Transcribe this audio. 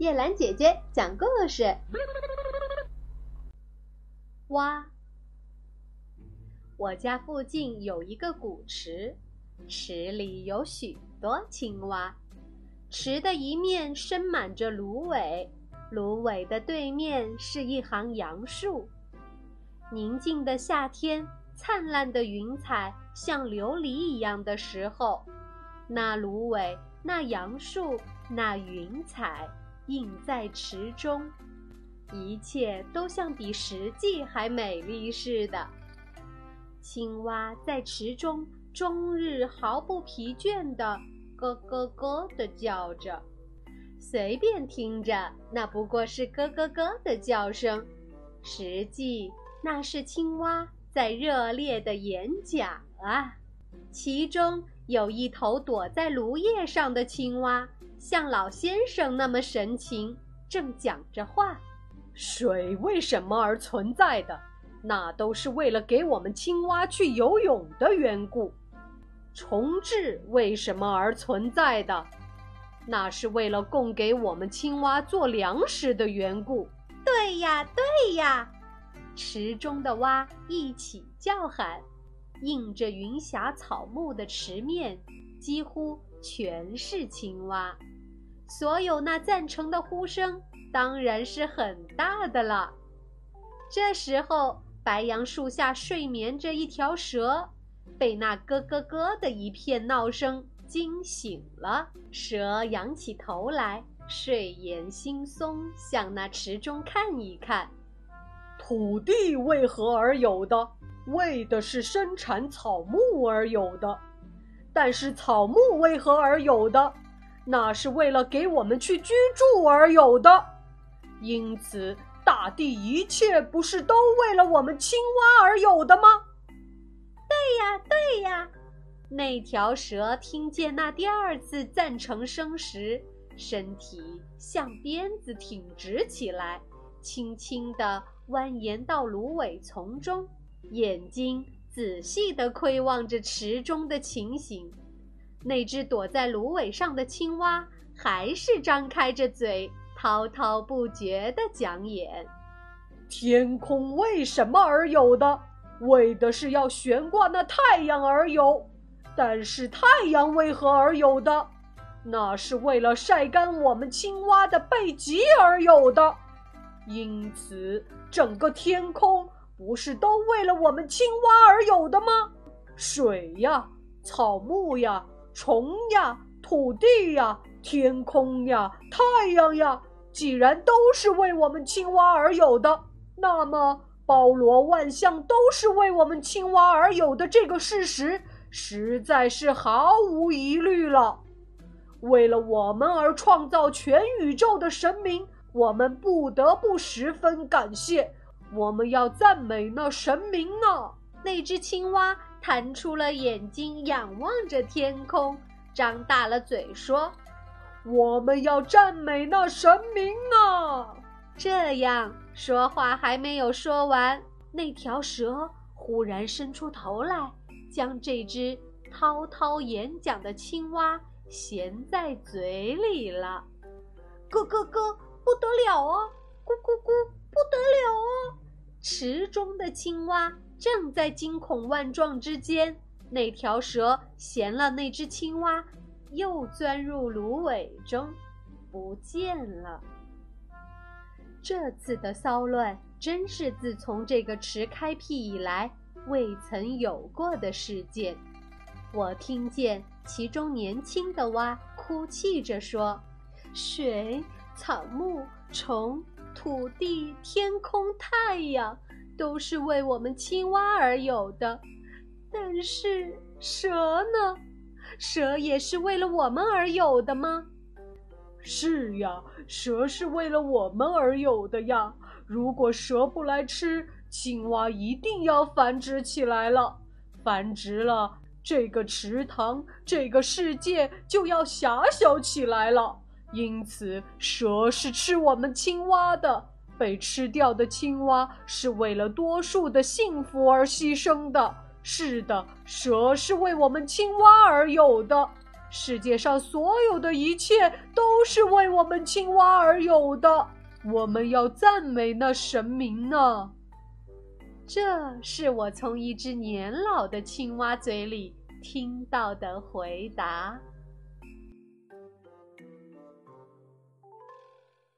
叶兰姐姐讲故事。蛙，我家附近有一个古池，池里有许多青蛙。池的一面生满着芦苇，芦苇的对面是一行杨树。宁静的夏天，灿烂的云彩像琉璃一样的时候，那芦苇，那杨树，那云彩映在池中，一切都像比实际还美丽似的。青蛙在池中终日毫不疲倦地咯咯咯地叫着，随便听着那不过是咯咯咯的叫声，实际那是青蛙在热烈地演讲啊。其中有一头躲在芦叶上的青蛙，像老先生那么神情，正讲着话。水为什么而存在的？那都是为了给我们青蛙去游泳的缘故。虫豸为什么而存在的？那是为了供给我们青蛙做粮食的缘故。对呀，对呀！池中的蛙一起叫喊，映着云霞草木的池面，几乎全是青蛙。所有那赞成的呼声当然是很大的了。这时候，白杨树下睡眠着一条蛇，被那咯咯咯的一片闹声惊醒了。蛇仰起头来，睡眼惺忪，向那池中看一看。土地为何而有的？为的是生产草木而有的。但是草木为何而有的？那是为了给我们去居住而有的。因此，大地一切不是都为了我们青蛙而有的吗？对呀，对呀！那条蛇听见那第二次赞成声时，身体像鞭子挺直起来，轻轻地蜿蜒到芦苇丛中，眼睛仔细地窥望着池中的情形。那只躲在芦苇上的青蛙还是张开着嘴，滔滔不绝地讲演。天空为什么而有的？为的是要悬挂那太阳而有。但是太阳为何而有的？那是为了晒干我们青蛙的背脊而有的。因此，整个天空不是都为了我们青蛙而有的吗？水呀，草木呀，虫呀，土地呀，天空呀，太阳呀，既然都是为我们青蛙而有的，那么包罗万象都是为我们青蛙而有的这个事实，实在是毫无疑虑了。为了我们而创造全宇宙的神明，我们不得不十分感谢，我们要赞美那神明啊！那只青蛙弹出了眼睛，仰望着天空，张大了嘴说：我们要赞美那神明啊！这样说话还没有说完，那条蛇忽然伸出头来，将这只滔滔演讲的青蛙衔在嘴里了。咯咯咯，不得了哦！咕咕咕，不得了哦！池中的青蛙正在惊恐万状之间，那条蛇衔了那只青蛙，又钻入芦苇中，不见了。这次的骚乱真是自从这个池开辟以来未曾有过的事件。我听见其中年轻的蛙哭泣着说：水、草木、虫、土地、天空、太阳都是为我们青蛙而有的，但是蛇呢？蛇也是为了我们而有的吗？是呀，蛇是为了我们而有的呀。如果蛇不来吃，青蛙一定要繁殖起来了。繁殖了，这个池塘，这个世界就要狭小起来了。因此，蛇是吃我们青蛙的。被吃掉的青蛙是为了多数的幸福而牺牲的。是的，蛇是为我们青蛙而有的。世界上所有的一切都是为我们青蛙而有的，我们要赞美那神明呢。这是我从一只年老的青蛙嘴里听到的回答。